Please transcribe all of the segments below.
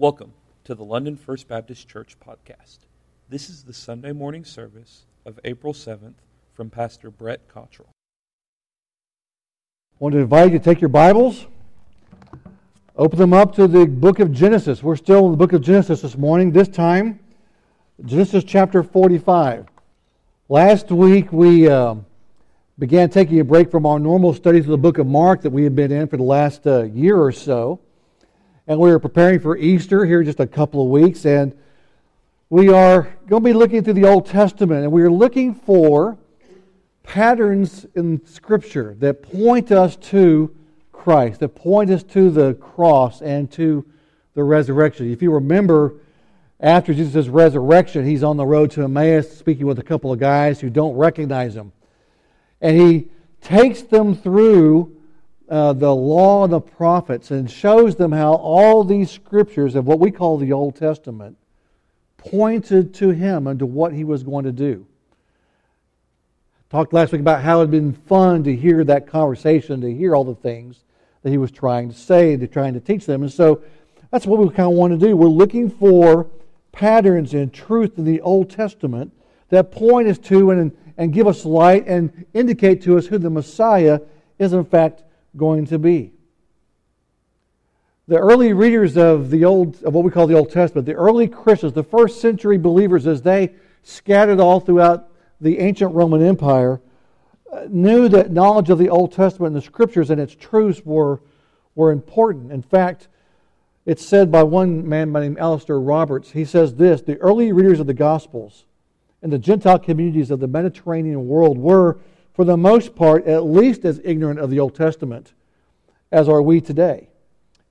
Welcome to the London First Baptist Church podcast. This is the Sunday morning service of April 7th from Pastor Brett Cottrell. I want to invite you to take your Bibles, open them up to the book of Genesis. We're still in the book of Genesis this morning, this time Genesis chapter 45. Last week we began taking a break from our normal studies of the book of Mark that we had been in for the last year or so. And we are preparing for Easter here in just a couple of weeks. And we are going to be looking through the Old Testament. And we are looking for patterns in Scripture that point us to Christ, that point us to the cross and to the resurrection. If you remember, after Jesus' resurrection, he's on the road to Emmaus speaking with a couple of guys who don't recognize him. And he takes them through the law and the prophets and shows them how all these scriptures of what we call the Old Testament pointed to him and to what he was going to do. Talked last week about how it had been fun to hear that conversation, to hear all the things that he was trying to say, to trying to teach them. And so that's what we kind of want to do. We're looking for patterns and truth in the Old Testament that point us to and give us light and indicate to us who the Messiah is in fact going to be. The early readers of what we call the Old Testament, the early Christians, the first century believers, as they scattered all throughout the ancient Roman Empire, knew that knowledge of the Old Testament and the Scriptures and its truths were important. In fact, it's said by one man by the name Alistair Roberts. He says this: the early readers of the Gospels and the Gentile communities of the Mediterranean world were, for the most part, at least as ignorant of the Old Testament as are we today.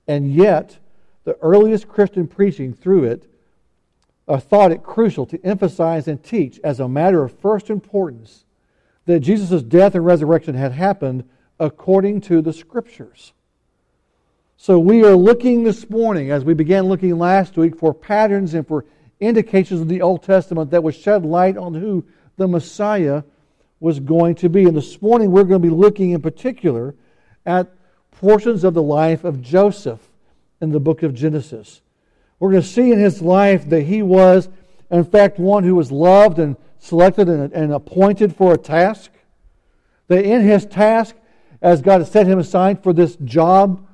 And yet, the earliest Christian preaching through it thought it crucial to emphasize and teach as a matter of first importance that Jesus' death and resurrection had happened according to the Scriptures. So we are looking this morning, as we began looking last week, for patterns and for indications of the Old Testament that would shed light on who the Messiah was going to be. And this morning we're going to be looking in particular at portions of the life of Joseph in the book of Genesis. We're going to see in his life that he was, in fact, one who was loved and selected and appointed for a task. That in his task, as God had set him aside for this job,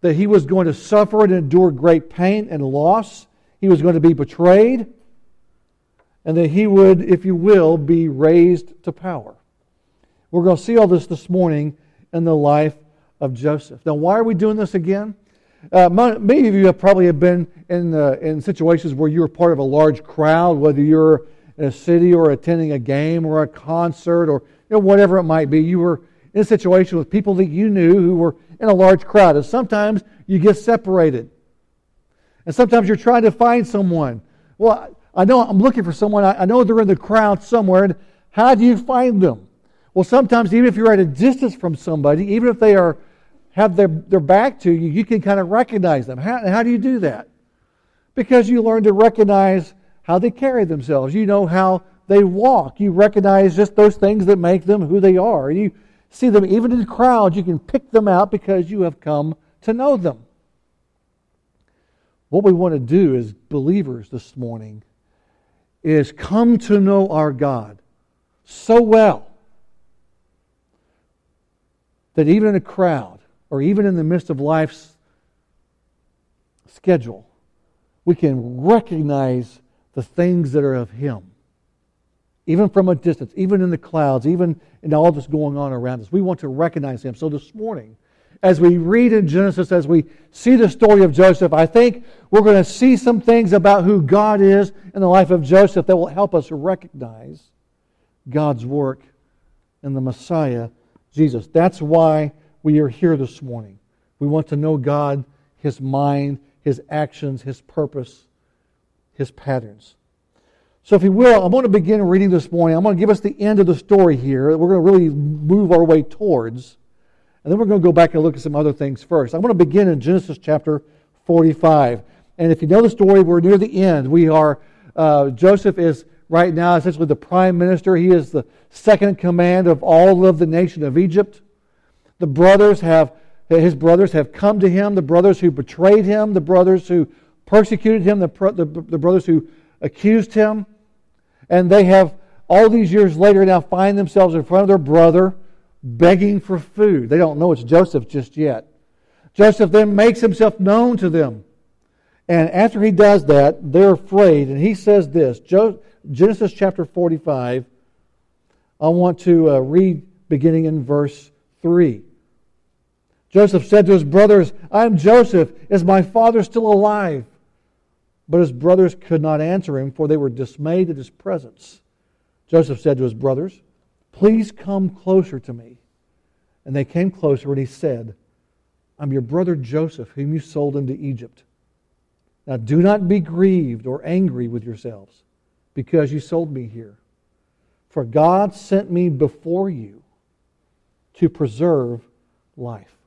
that he was going to suffer and endure great pain and loss. He was going to be betrayed. And that he would, if you will, be raised to power. We're going to see all this morning in the life of Joseph. Now, why are we doing this again? Many of you have probably been in situations where you were part of a large crowd, whether you're in a city or attending a game or a concert or whatever it might be. You were in a situation with people that you knew who were in a large crowd. And sometimes you get separated. And sometimes you're trying to find someone. Well, I know I'm looking for someone. I know they're in the crowd somewhere. And how do you find them? Well, sometimes even if you're at a distance from somebody, even if they have their back to you, you can kind of recognize them. How do you do that? Because you learn to recognize how they carry themselves. You know how they walk. You recognize just those things that make them who they are. You see them even in the crowd. You can pick them out because you have come to know them. What we want to do as believers this morning is come to know our God so well that even in a crowd or even in the midst of life's schedule, we can recognize the things that are of Him, even from a distance, even in the clouds, even in all that's going on around us. We want to recognize Him. So this morning, as we read in Genesis, as we see the story of Joseph, I think we're going to see some things about who God is in the life of Joseph that will help us recognize God's work in the Messiah, Jesus. That's why we are here this morning. We want to know God, His mind, His actions, His purpose, His patterns. So if you will, I'm going to begin reading this morning. I'm going to give us the end of the story here. We're going to really move our way towards. And then we're going to go back and look at some other things first. I want to begin in Genesis chapter 45. And if you know the story, we're near the end. Joseph is right now essentially the prime minister. He is the second in command of all of the nation of Egypt. His brothers have come to him. The brothers who betrayed him. The brothers who persecuted him, the brothers who accused him, and they have all these years later now find themselves in front of their brother begging for food. They don't know it's Joseph just yet. Joseph then makes himself known to them. And after he does that, they're afraid. And he says this, Genesis chapter 45, I want to read beginning in verse 3. Joseph said to his brothers, "I am Joseph. Is my father still alive?" But his brothers could not answer him, for they were dismayed at his presence. Joseph said to his brothers, "Please come closer to me." And they came closer, and he said, "I'm your brother Joseph, whom you sold into Egypt. Now do not be grieved or angry with yourselves, because you sold me here. For God sent me before you to preserve life."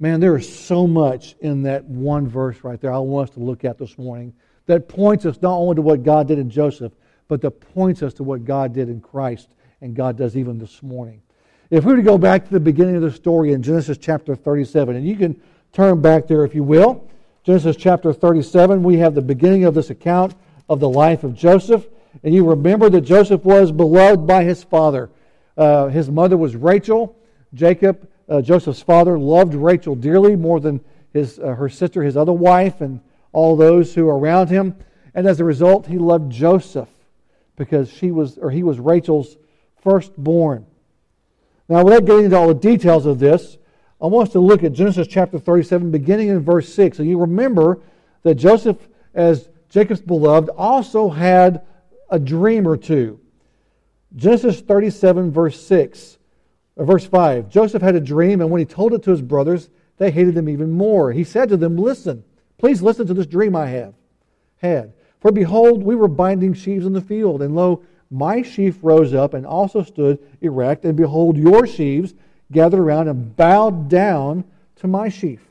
Man, there is so much in that one verse right there I want us to look at this morning that points us not only to what God did in Joseph, but that points us to what God did in Christ and God does even this morning. If we were to go back to the beginning of the story in Genesis chapter 37, and you can turn back there if you will. Genesis chapter 37, we have the beginning of this account of the life of Joseph. And you remember that Joseph was beloved by his father. His mother was Rachel. Jacob, Joseph's father, loved Rachel dearly, more than her sister, his other wife, and all those who were around him. And as a result, he loved Joseph because he was Rachel's firstborn. Now, without getting into all the details of this, I want us to look at Genesis chapter 37, beginning in verse 6. And you remember that Joseph, as Jacob's beloved, also had a dream or two. Genesis 37, verse 5. Joseph had a dream, and when he told it to his brothers, they hated him even more. He said to them, "Listen, please listen to this dream I have had. For behold, we were binding sheaves in the field, and lo, my sheaf rose up and also stood erect, and behold, your sheaves gathered around and bowed down to my sheaf."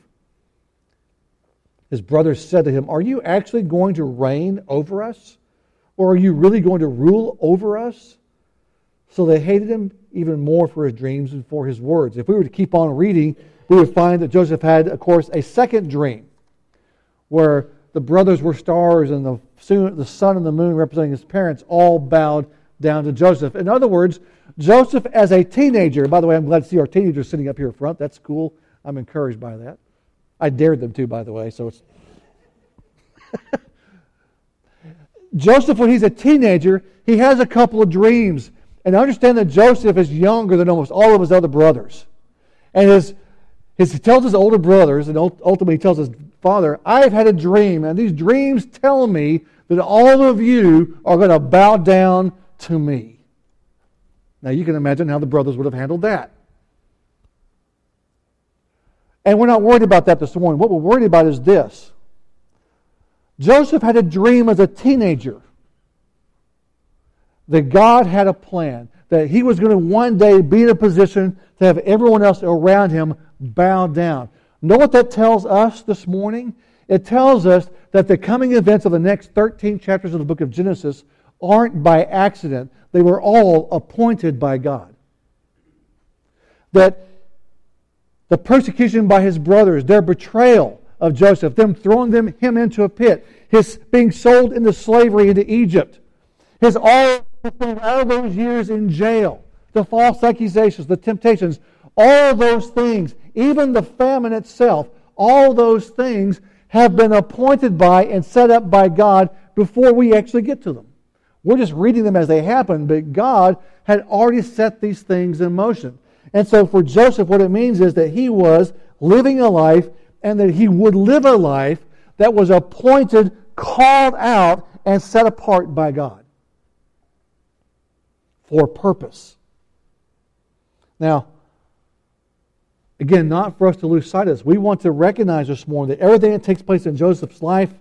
His brothers said to him, "Are you actually going to reign over us? Or are you really going to rule over us?" So they hated him even more for his dreams and for his words. If we were to keep on reading, we would find that Joseph had, of course, a second dream where the brothers were stars and the sun and the moon representing his parents all bowed down to Joseph. In other words, Joseph as a teenager, by the way, I'm glad to see our teenagers sitting up here front. That's cool. I'm encouraged by that. I dared them to, by the way, so it's... Joseph, when he's a teenager, he has a couple of dreams. And understand that Joseph is younger than almost all of his other brothers. And he tells his older brothers, and ultimately he tells his father, "I've had a dream, and these dreams tell me that all of you are going to bow down to me." Now you can imagine how the brothers would have handled that. And we're not worried about that this morning. What we're worried about is this. Joseph had a dream as a teenager that God had a plan, that he was going to one day be in a position to have everyone else around him bow down. Know what that tells us this morning? It tells us that the coming events of the next 13 chapters of the book of Genesis aren't by accident. They were all appointed by God. That the persecution by his brothers, their betrayal of Joseph, them throwing him into a pit, his being sold into slavery into Egypt, his all those years in jail, the false accusations, the temptations, all those things, even the famine itself, all those things have been appointed by and set up by God before we actually get to them. We're just reading them as they happen, but God had already set these things in motion. And so for Joseph, what it means is that he was living a life, and that he would live a life that was appointed, called out, and set apart by God for purpose. Now, again, not for us to lose sight of this. We want to recognize this morning that everything that takes place in Joseph's life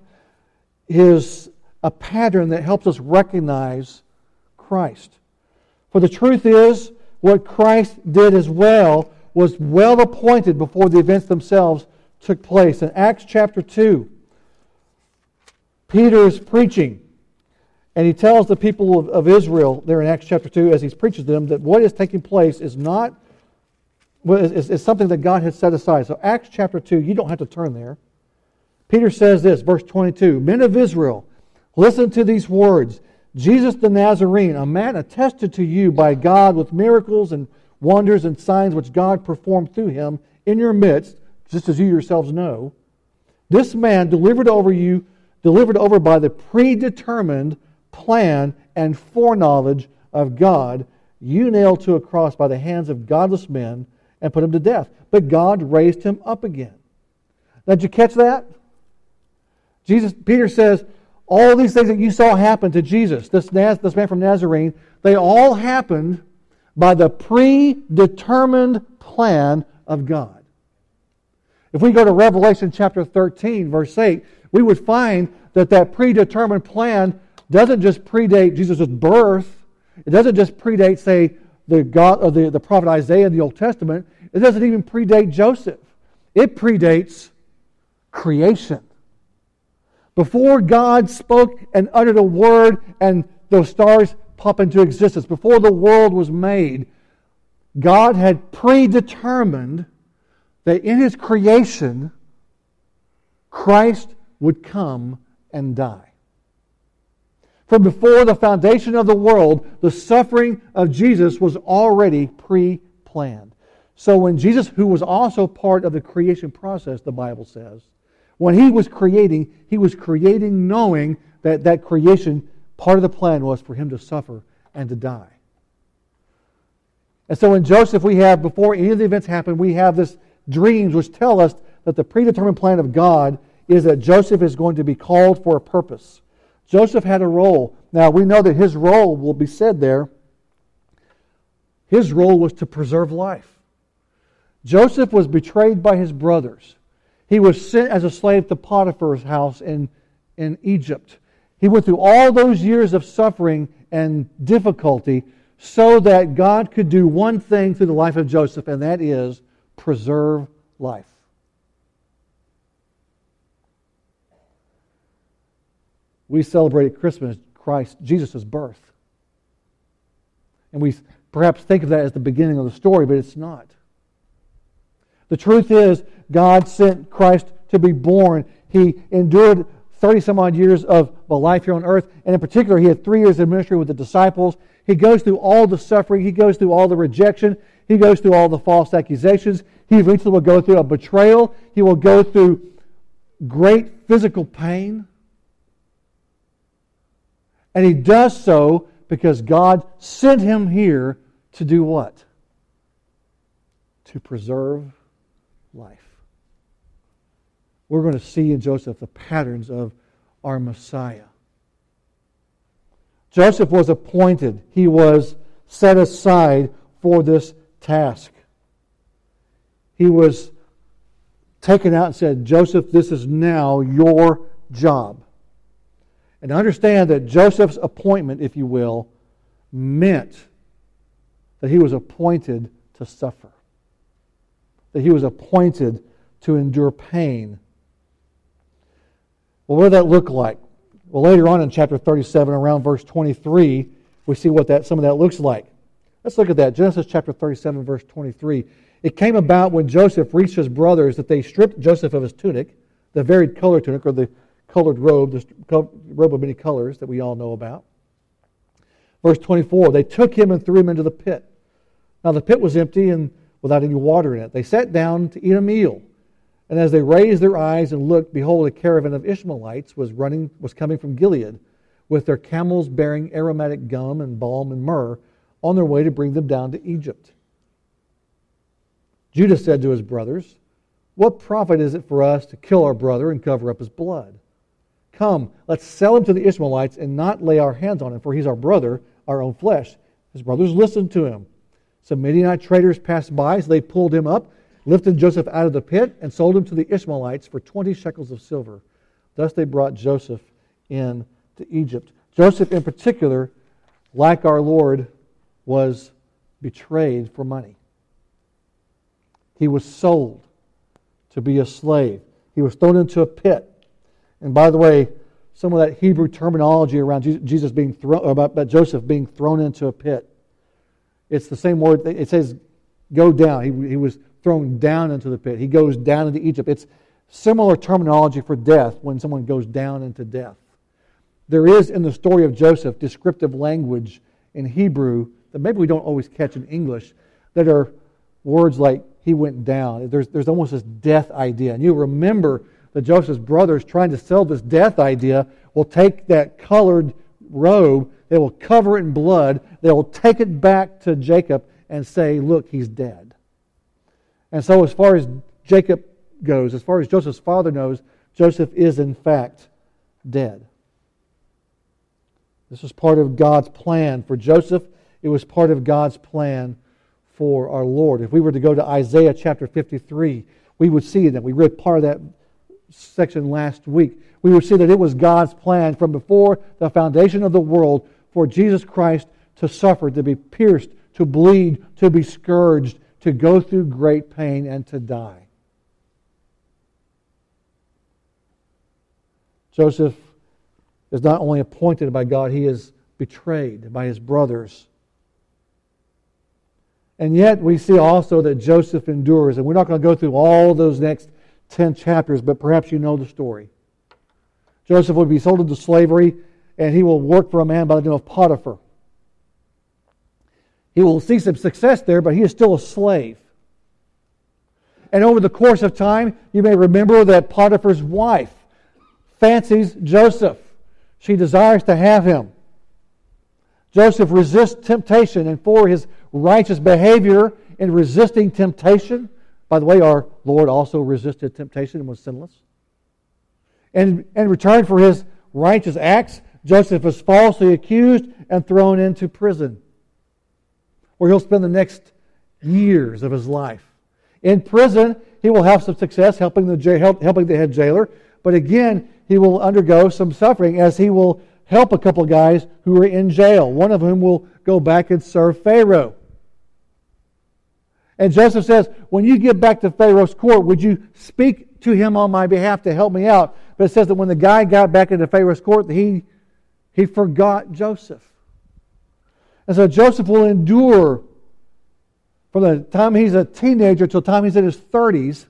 is a pattern that helps us recognize Christ. For the truth is, what Christ did as well was well appointed before the events themselves took place. In Acts chapter 2, Peter is preaching, and he tells the people of Israel there in Acts chapter 2 as he's preaching to them that what is taking place is something that God has set aside. So Acts chapter 2, you don't have to turn there. Peter says this, verse 22, Men of Israel, listen to these words. Jesus the Nazarene, a man attested to you by God with miracles and wonders and signs which God performed through him in your midst, just as you yourselves know. This man delivered over by the predetermined plan and foreknowledge of God, you nailed to a cross by the hands of godless men and put him to death. But God raised him up again. Now, did you catch that? Peter says, all these things that you saw happen to Jesus, this man from Nazarene, they all happened by the predetermined plan of God. If we go to Revelation chapter 13, verse 8, we would find that predetermined plan doesn't just predate Jesus' birth. It doesn't just predate, say, the prophet Isaiah in the Old Testament. It doesn't even predate Joseph. It predates creation. Before God spoke and uttered a word and those stars pop into existence, before the world was made, God had predetermined that in His creation, Christ would come and die. From before the foundation of the world, the suffering of Jesus was already pre-planned. So when Jesus, who was also part of the creation process, the Bible says, when He was creating knowing that creation, part of the plan was for Him to suffer and to die. And so in Joseph we have, before any of the events happen, we have this dreams which tell us that the predetermined plan of God is that Joseph is going to be called for a purpose. Joseph had a role. Now we know that his role will be said there. His role was to preserve life. Joseph was betrayed by his brothers. He was sent as a slave to Potiphar's house in Egypt. He went through all those years of suffering and difficulty so that God could do one thing through the life of Joseph, and that is preserve life. We celebrate at Christmas Jesus' birth. And we perhaps think of that as the beginning of the story, but it's not. The truth is, God sent Christ to be born. He endured 30-some-odd years of a life here on earth, and in particular, He had 3 years of ministry with the disciples. He goes through all the suffering. He goes through all the rejection. He goes through all the false accusations. He eventually will go through a betrayal. He will go through great physical pain. And He does so because God sent Him here to do what? To preserve life. We're going to see in Joseph the patterns of our Messiah. Joseph was appointed. He was set aside for this task. He was taken out and said, Joseph, this is now your job. And understand that Joseph's appointment, if you will, meant that he was appointed to suffer. That he was appointed to endure pain. Well, what did that look like? Well, later on in chapter 37, around verse 23, we see what some of that looks like. Let's look at that. Genesis chapter 37, verse 23. It came about when Joseph reached his brothers that they stripped Joseph of his tunic, the varied color tunic, or the colored robe, this robe of many colors that we all know about. Verse 24, they took him and threw him into the pit. Now the pit was empty and without any water in it. They sat down to eat a meal. And as they raised their eyes and looked, behold, a caravan of Ishmaelites was coming from Gilead with their camels bearing aromatic gum and balm and myrrh on their way to bring them down to Egypt. Judah said to his brothers, what profit is it for us to kill our brother and cover up his blood? Come, let's sell him to the Ishmaelites and not lay our hands on him, for he's our brother, our own flesh. His brothers listened to him. Some Midianite traders passed by, so they pulled him up, lifted Joseph out of the pit, and sold him to the Ishmaelites for 20 shekels of silver. Thus they brought Joseph in to Egypt. Joseph in particular, like our Lord, was betrayed for money. He was sold to be a slave. He was thrown into a pit. And by the way, some of that Hebrew terminology around about Joseph being thrown into a pit, it's the same word. It says, go down. He was thrown down into the pit. He goes down into Egypt. It's similar terminology for death when someone goes down into death. There is in the story of Joseph descriptive language in Hebrew that maybe we don't always catch in English, that are words like he went down. There's almost this death idea. And you remember that Joseph's brothers trying to sell this death idea will take that colored robe, they will cover it in blood, they will take it back to Jacob and say, look, he's dead. And so as far as Jacob goes, as far as Joseph's father knows, Joseph is in fact dead. This was part of God's plan for Joseph. It was part of God's plan for our Lord. If we were to go to Isaiah chapter 53, we would see that. We read part of that section last week. We would see that it was God's plan from before the foundation of the world for Jesus Christ to suffer, to be pierced, to bleed, to be scourged, to go through great pain, and to die. Joseph is not only appointed by God, he is betrayed by his brothers. And yet we see also that Joseph endures. And we're not going to go through all those next 10 chapters, but perhaps you know the story. Joseph would be sold into slavery, and he will work for a man by the name of Potiphar. He will see some success there, but he is still a slave. And over the course of time, you may remember that Potiphar's wife fancies Joseph. She desires to have him. Joseph resists temptation, and for his righteous behavior in resisting temptation, by the way, our Lord also resisted temptation and was sinless. And in return for his righteous acts, Joseph is falsely accused and thrown into prison, where he'll spend the next years of his life. In prison, he will have some success helping the head jailer, but again, he will undergo some suffering as he will help a couple of guys who are in jail, one of whom will go back and serve Pharaoh. And Joseph says, when you get back to Pharaoh's court, would you speak to him on my behalf to help me out? But it says that when the guy got back into Pharaoh's court, he forgot Joseph. And so Joseph will endure from the time he's a teenager till the time he's in his 30s.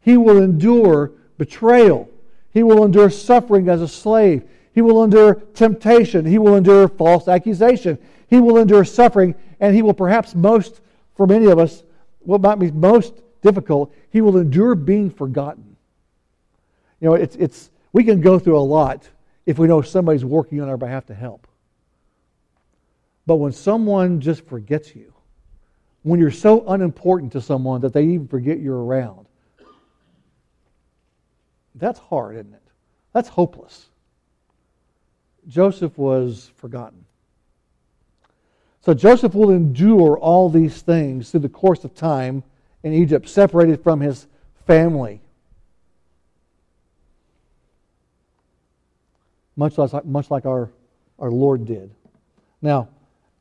He will endure betrayal. He will endure suffering as a slave. He will endure temptation. He will endure false accusation. He will endure suffering, and he will perhaps most, for many of us, what might be most difficult, he will endure being forgotten. You know, it's we can go through a lot if we know somebody's working on our behalf to help. But when someone just forgets you, when you're so unimportant to someone that they even forget you're around, that's hard, isn't it? That's hopeless. Joseph was forgotten. So Joseph will endure all these things through the course of time in Egypt, separated from his family. Much like our Lord did. Now,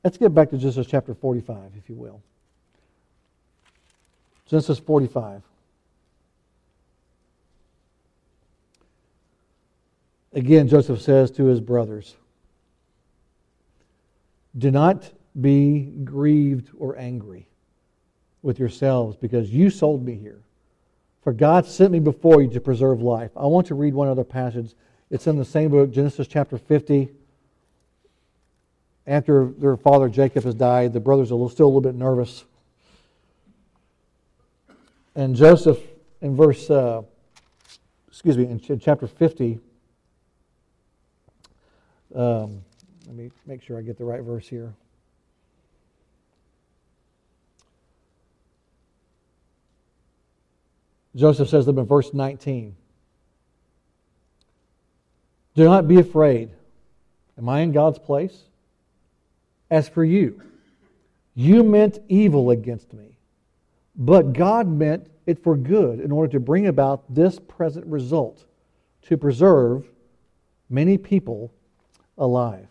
let's get back to Genesis chapter 45, if you will. Genesis 45. Again, Joseph says to his brothers, do not be grieved or angry with yourselves because you sold me here. For God sent me before you to preserve life. I want to read one other passage. It's in the same book, Genesis chapter 50. After their father Jacob has died, the brothers are still a little bit nervous. And Joseph, in in chapter 50, let me make sure I get the right verse here. Joseph says them in verse 19. Do not be afraid. Am I in God's place? As for you, you meant evil against me, but God meant it for good in order to bring about this present result, to preserve many people alive.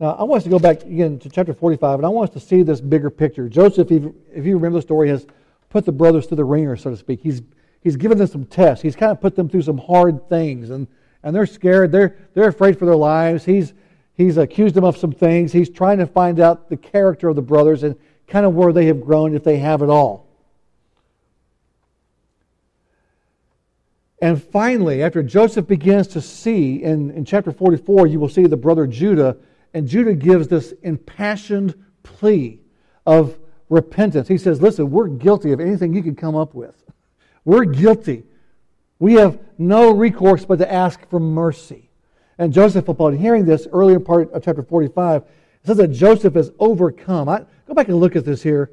Now, I want us to go back again to chapter 45, and I want us to see this bigger picture. Joseph, if you remember the story, has put the brothers through the ringer, so to speak. He's given them some tests. He's kind of put them through some hard things, and they're scared. They're afraid for their lives. He's accused them of some things. He's trying to find out the character of the brothers and kind of where they have grown, if they have at all. And finally, after Joseph begins to see, in chapter 44, you will see the brother Judah, and Judah gives this impassioned plea of repentance. He says, listen, we're guilty of anything you can come up with. We're guilty. We have no recourse but to ask for mercy. And Joseph, upon hearing this, earlier part of chapter 45, it says that Joseph is overcome. Go back and look at this here.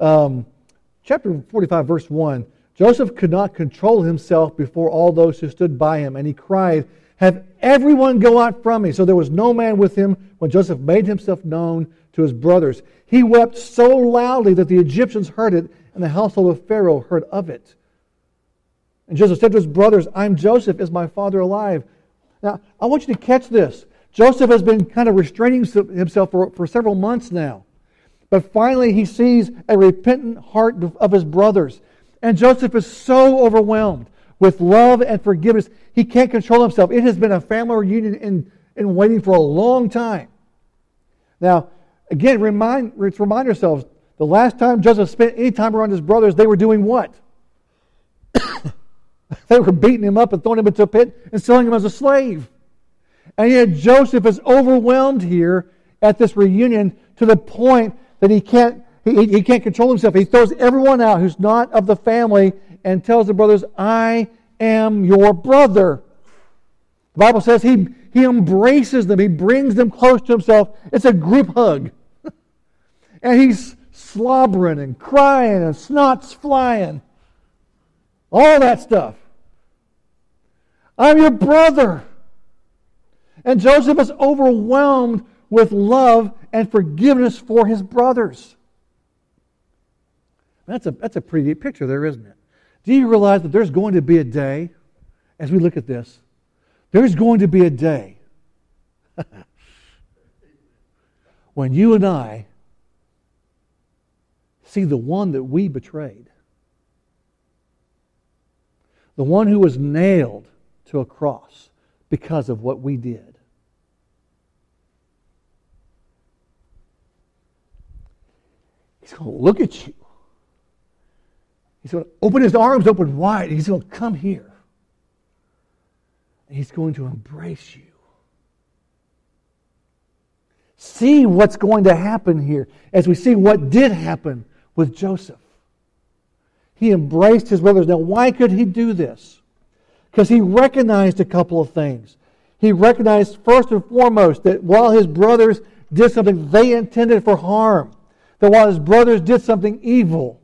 Chapter 45, verse 1. Joseph could not control himself before all those who stood by him, and he cried, "Have everyone go out from me." So there was no man with him when Joseph made himself known to his brothers. He wept so loudly that the Egyptians heard it, and the household of Pharaoh heard of it. And Joseph said to his brothers, "I'm Joseph. Is my father alive?" Now, I want you to catch this. Joseph has been kind of restraining himself for several months now. But finally, he sees a repentant heart of his brothers. And Joseph is so overwhelmed with love and forgiveness, he can't control himself. It has been a family reunion in waiting for a long time. Now, again, let's remind ourselves, the last time Joseph spent any time around his brothers, they were doing what? They were beating him up and throwing him into a pit and selling him as a slave. And yet Joseph is overwhelmed here at this reunion to the point that he can't control himself. He throws everyone out who's not of the family and tells the brothers, "I am your brother." The Bible says he embraces them. He brings them close to himself. It's a group hug. And he's slobbering and crying and snot's flying. All that stuff. "I'm your brother." And Joseph is overwhelmed with love and forgiveness for his brothers. That's a pretty neat picture there, isn't it? Do you realize that there's going to be a day, as we look at this, there's going to be a day when you and I see the one that we betrayed, the one who was nailed to a cross because of what we did. He's going to look at you. He's going to open his arms open wide. He's going to come here. And he's going to embrace you. See what's going to happen here as we see what did happen with Joseph. He embraced his brothers. Now, why could he do this? Because he recognized a couple of things. He recognized, first and foremost, that while his brothers did something they intended for harm, that while his brothers did something evil,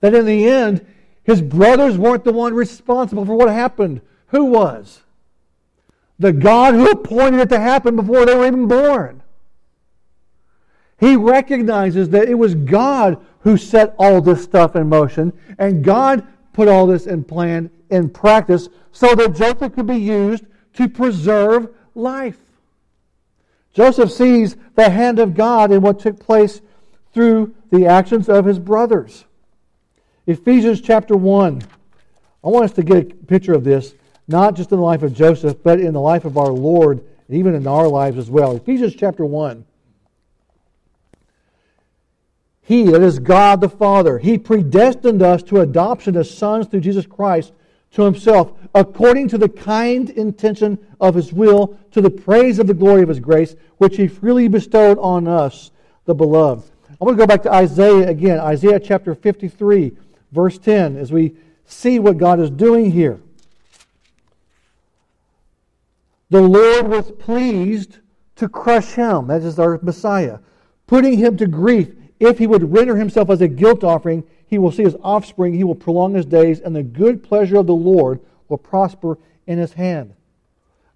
that in the end, his brothers weren't the one responsible for what happened. Who was? The God who appointed it to happen before they were even born. He recognizes that it was God who set all this stuff in motion, and God put all this in plan, in practice, so that Joseph could be used to preserve life. Joseph sees the hand of God in what took place through the actions of his brothers. Ephesians chapter 1. I want us to get a picture of this, not just in the life of Joseph, but in the life of our Lord, and even in our lives as well. Ephesians chapter 1. He, that is God the Father, He predestined us to adoption as sons through Jesus Christ to Himself, according to the kind intention of His will, to the praise of the glory of His grace, which He freely bestowed on us, the beloved. I want to go back to Isaiah again, Isaiah chapter 53, verse 10, as we see what God is doing here. The Lord was pleased to crush Him, that is our Messiah, putting Him to grief. If he would render himself as a guilt offering, he will see his offspring, he will prolong his days, and the good pleasure of the Lord will prosper in his hand.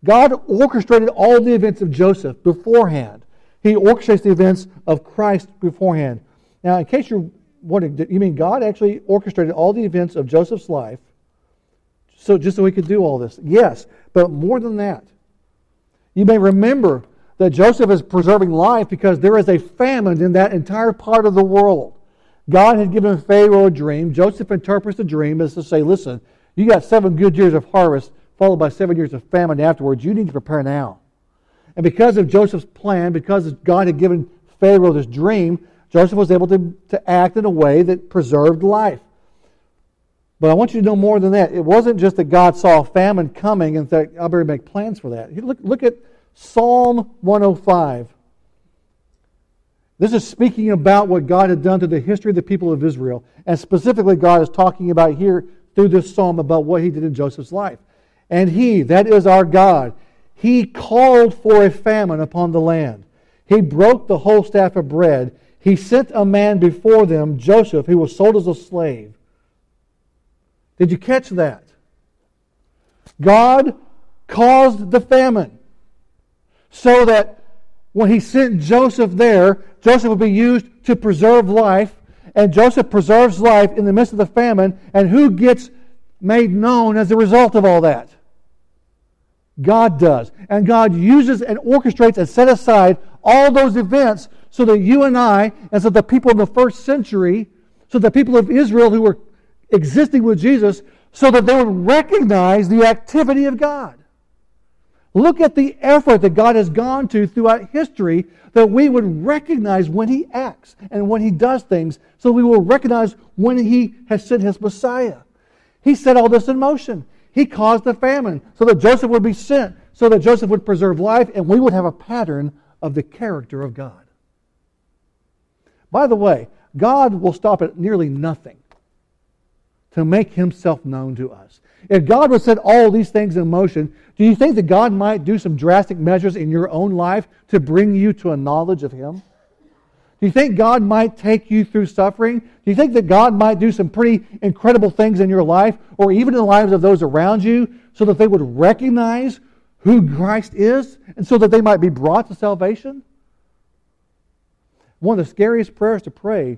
God orchestrated all the events of Joseph beforehand. He orchestrates the events of Christ beforehand. Now, in case you're wondering, you mean God actually orchestrated all the events of Joseph's life so he could do all this? Yes, but more than that. You may remember that Joseph is preserving life because there is a famine in that entire part of the world. God had given Pharaoh a dream. Joseph interprets the dream as to say, listen, you got 7 good years of harvest followed by 7 years of famine afterwards. You need to prepare now. And because of Joseph's plan, because God had given Pharaoh this dream, Joseph was able to act in a way that preserved life. But I want you to know more than that. It wasn't just that God saw famine coming and said, I better make plans for that. You look at Psalm 105. This is speaking about what God had done to the history of the people of Israel. And specifically, God is talking about here through this psalm about what He did in Joseph's life. And He, that is our God, He called for a famine upon the land. He broke the whole staff of bread. He sent a man before them, Joseph, who was sold as a slave. Did you catch that? God caused the famine so that when He sent Joseph there, Joseph would be used to preserve life, and Joseph preserves life in the midst of the famine, and who gets made known as a result of all that? God does. And God uses and orchestrates and set aside all those events so that you and I, and so the people of the first century, so the people of Israel who were existing with Jesus, so that they would recognize the activity of God. Look at the effort that God has gone to throughout history, that we would recognize when He acts and when He does things, so we will recognize when He has sent His Messiah. He set all this in motion. He caused the famine so that Joseph would be sent, so that Joseph would preserve life, and we would have a pattern of the character of God. By the way, God will stop at nearly nothing to make Himself known to us. If God would set all these things in motion, do you think that God might do some drastic measures in your own life to bring you to a knowledge of Him? Do you think God might take you through suffering? Do you think that God might do some pretty incredible things in your life, or even in the lives of those around you, so that they would recognize who Christ is, and so that they might be brought to salvation? One of the scariest prayers to pray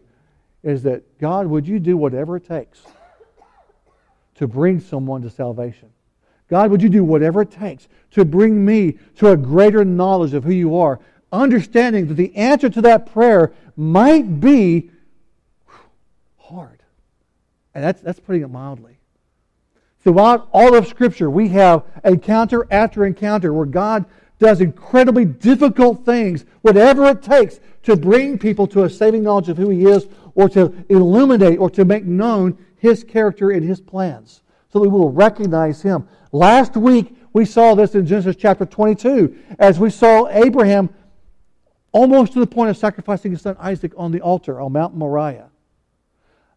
is that, God, would you do whatever it takes to bring someone to salvation? God, would you do whatever it takes to bring me to a greater knowledge of who you are? Understanding that the answer to that prayer might be hard. And that's putting it mildly. Throughout all of Scripture, we have encounter after encounter where God does incredibly difficult things, whatever it takes, to bring people to a saving knowledge of who He is, or to illuminate or to make known His character and His plans, so that we will recognize Him. Last week, we saw this in Genesis chapter 22, as we saw Abraham almost to the point of sacrificing his son Isaac on the altar on Mount Moriah.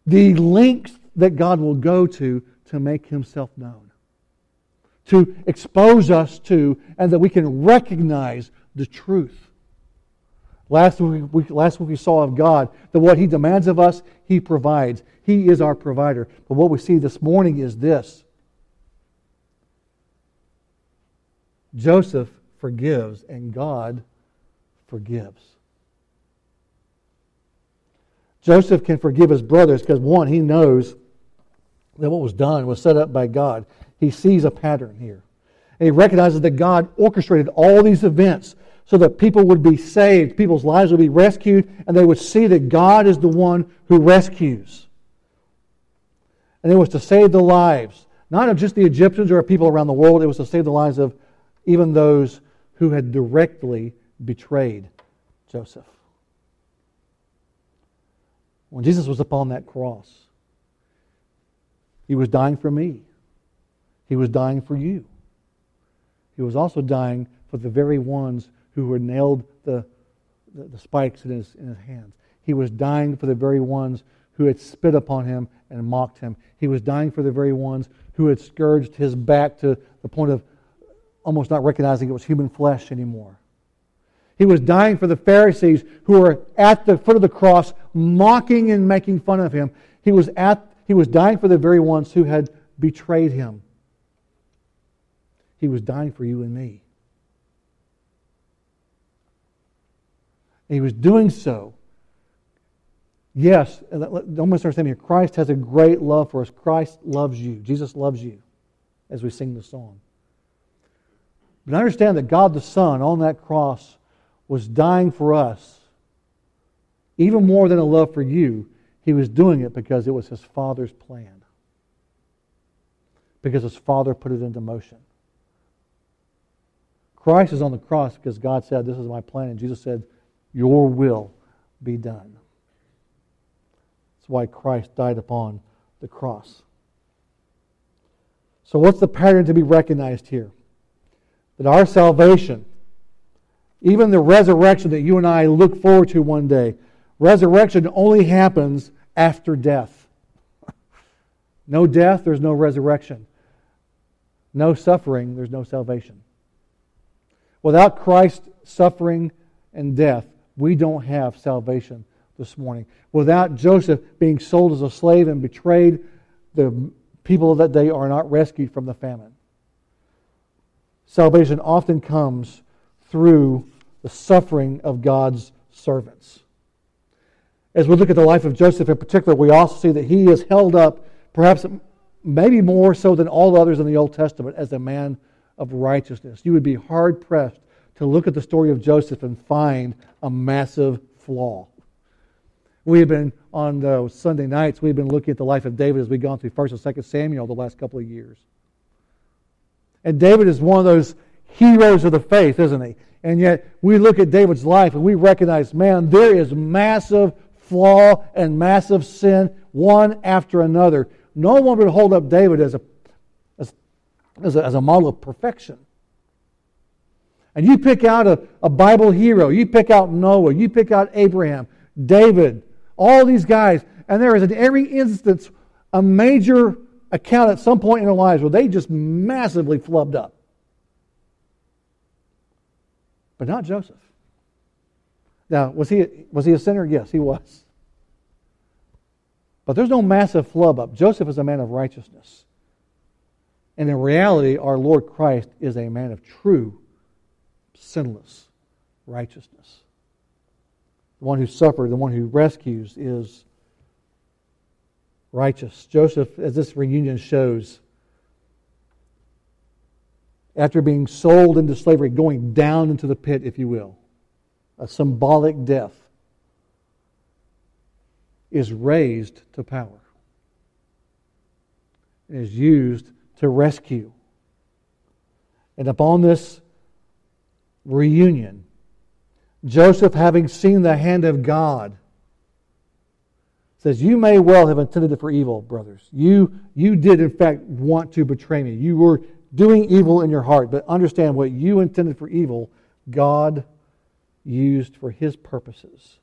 The lengths that God will go to make Himself known, to expose us to, and that we can recognize the truth. Last week we saw of God that what He demands of us, He provides. He is our provider. But what we see this morning is this: Joseph forgives and God forgives. Joseph can forgive his brothers because, one, he knows that what was done was set up by God. He sees a pattern here. And he recognizes that God orchestrated all these events so that people would be saved, people's lives would be rescued, and they would see that God is the one who rescues. And it was to save the lives, not of just the Egyptians or people around the world, it was to save the lives of even those who had directly betrayed Joseph. When Jesus was upon that cross, He was dying for me. He was dying for you. He was also dying for the very ones who were nailed the spikes in his hands. He was dying for the very ones who had spit upon Him and mocked Him. He was dying for the very ones who had scourged His back to the point of almost not recognizing it was human flesh anymore. He was dying for the Pharisees who were at the foot of the cross mocking and making fun of Him. He was dying for the very ones who had betrayed Him. He was dying for you and me. He was doing so. Yes, don't misunderstand me here. Christ has a great love for us. Christ loves you. Jesus loves you, as we sing the song. But understand that God the Son on that cross was dying for us. Even more than a love for you, He was doing it because it was His Father's plan. Because His Father put it into motion. Christ is on the cross because God said, this is my plan. And Jesus said, your will be done. That's why Christ died upon the cross. So what's the pattern to be recognized here? That our salvation, even the resurrection that you and I look forward to one day, resurrection only happens after death. No death, there's no resurrection. No suffering, there's no salvation. Without Christ suffering and death, we don't have salvation this morning. Without Joseph being sold as a slave and betrayed, the people of that day are not rescued from the famine. Salvation often comes through the suffering of God's servants. As we look at the life of Joseph in particular, we also see that he is held up, perhaps maybe more so than all others in the Old Testament, as a man of righteousness. You would be hard-pressed to look at the story of Joseph and find a massive flaw. We have been, on those Sunday nights, we've been looking at the life of David as we've gone through 1st and 2nd Samuel the last couple of years. And David is one of those heroes of the faith, isn't he? And yet, we look at David's life and we recognize, man, there is massive flaw and massive sin, one after another. No one would hold up David as a model of perfection. And you pick out a Bible hero. You pick out Noah. You pick out Abraham, David, all these guys. And there is in every instance a major account at some point in their lives where they just massively flubbed up. But not Joseph. Now, was he a sinner? Yes, he was. But there's no massive flub up. Joseph is a man of righteousness. And in reality, our Lord Christ is a man of true, sinless righteousness. The one who suffered, the one who rescues is righteous. Joseph, as this reunion shows, after being sold into slavery, going down into the pit, if you will, a symbolic death, is raised to power and is used to rescue. And upon this reunion, Joseph, having seen the hand of God, says, "You may well have intended it for evil, brothers. You did, in fact, want to betray me. You were doing evil in your heart, but understand what you intended for evil, God used for His purposes."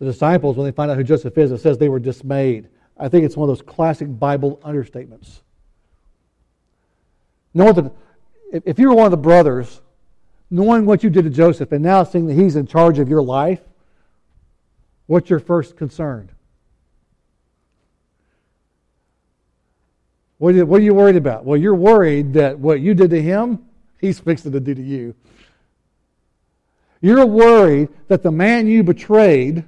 The disciples, when they find out who Joseph is, it says they were dismayed. I think it's one of those classic Bible understatements. Knowing that if you were one of the brothers, knowing what you did to Joseph and now seeing that he's in charge of your life, what's your first concern? What are you worried about? Well, you're worried that what you did to him, he's fixing to do to you. You're worried that the man you betrayed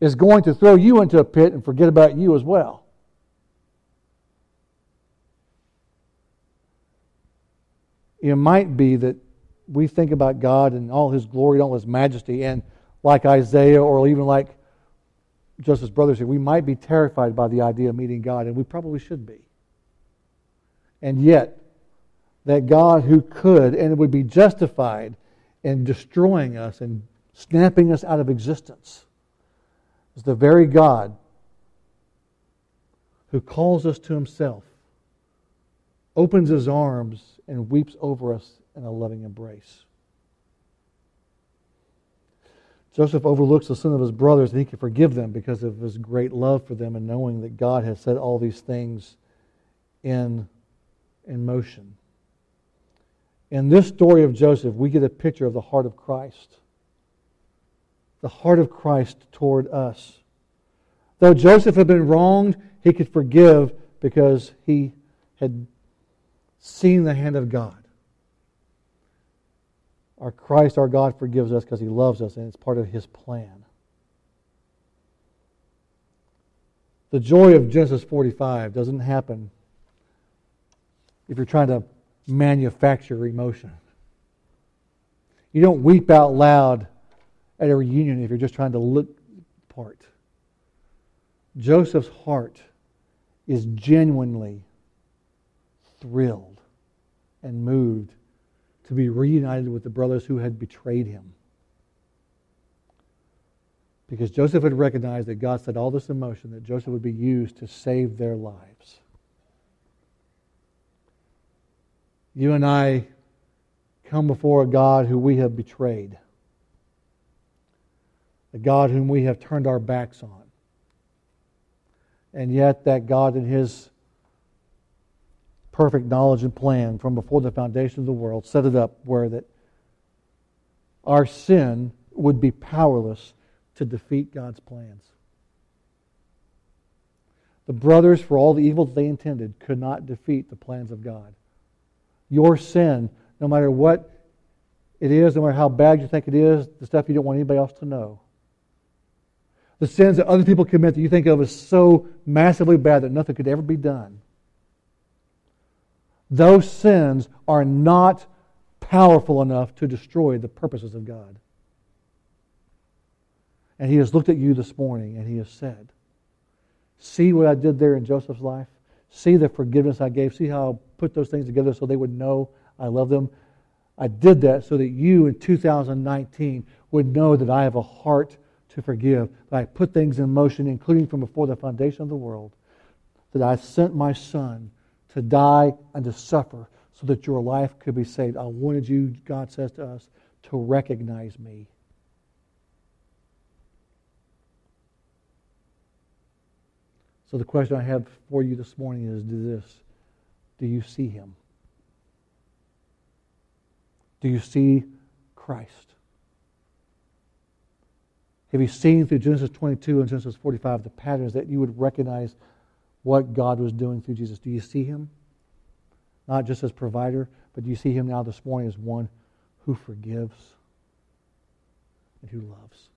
is going to throw you into a pit and forget about you as well. It might be that we think about God and all His glory and all His majesty, and like Isaiah or even like Joseph's brothers here, we might be terrified by the idea of meeting God, and we probably should be. And yet, that God who could and would be justified in destroying us and snapping us out of existence is the very God who calls us to Himself, opens His arms, and weeps over us in a loving embrace. Joseph overlooks the sin of his brothers, and he can forgive them because of his great love for them and knowing that God has set all these things in motion. In this story of Joseph, we get a picture of the heart of Christ. The heart of Christ toward us. Though Joseph had been wronged, he could forgive because he had seen the hand of God. Our Christ, our God, forgives us because He loves us, and it's part of His plan. The joy of Genesis 45 doesn't happen if you're trying to manufacture emotion. You don't weep out loud at a reunion if you're just trying to look the part. Joseph's heart is genuinely thrilled and moved to be reunited with the brothers who had betrayed him. because Joseph had recognized that God set all this in motion, that Joseph would be used to save their lives. You and I come before a God who we have betrayed, a God whom we have turned our backs on. And yet that God, in His perfect knowledge and plan from before the foundation of the world, set it up where that our sin would be powerless to defeat God's plans. The brothers, for all the evil they intended, could not defeat the plans of God. Your sin, no matter what it is, no matter how bad you think it is, the stuff you don't want anybody else to know, the sins that other people commit that you think of as so massively bad that nothing could ever be done, those sins are not powerful enough to destroy the purposes of God. And He has looked at you this morning and He has said, see what I did there in Joseph's life? See the forgiveness I gave? See how I put those things together so they would know I love them? I did that so that you in 2019 would know that I have a heart to forgive, that I put things in motion, including from before the foundation of the world, that I sent my Son to die and to suffer so that your life could be saved. I wanted you, God says to us, to recognize me. So the question I have for you this morning is this. Do you see Him? Do you see Christ? Have you seen through Genesis 22 and Genesis 45 the patterns that you would recognize what God was doing through Jesus? Do you see Him? Not just as provider, but do you see Him now this morning as one who forgives and who loves?